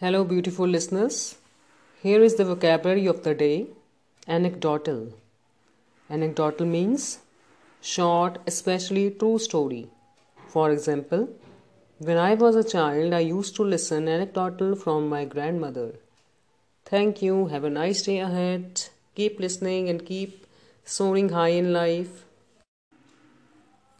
Hello beautiful listeners, here is the vocabulary of the day, anecdotal. Anecdotal means short, especially true story. For example, when I was a child, I used to listen anecdotal from my grandmother. Thank you, have a nice day ahead, keep listening and keep soaring high in life.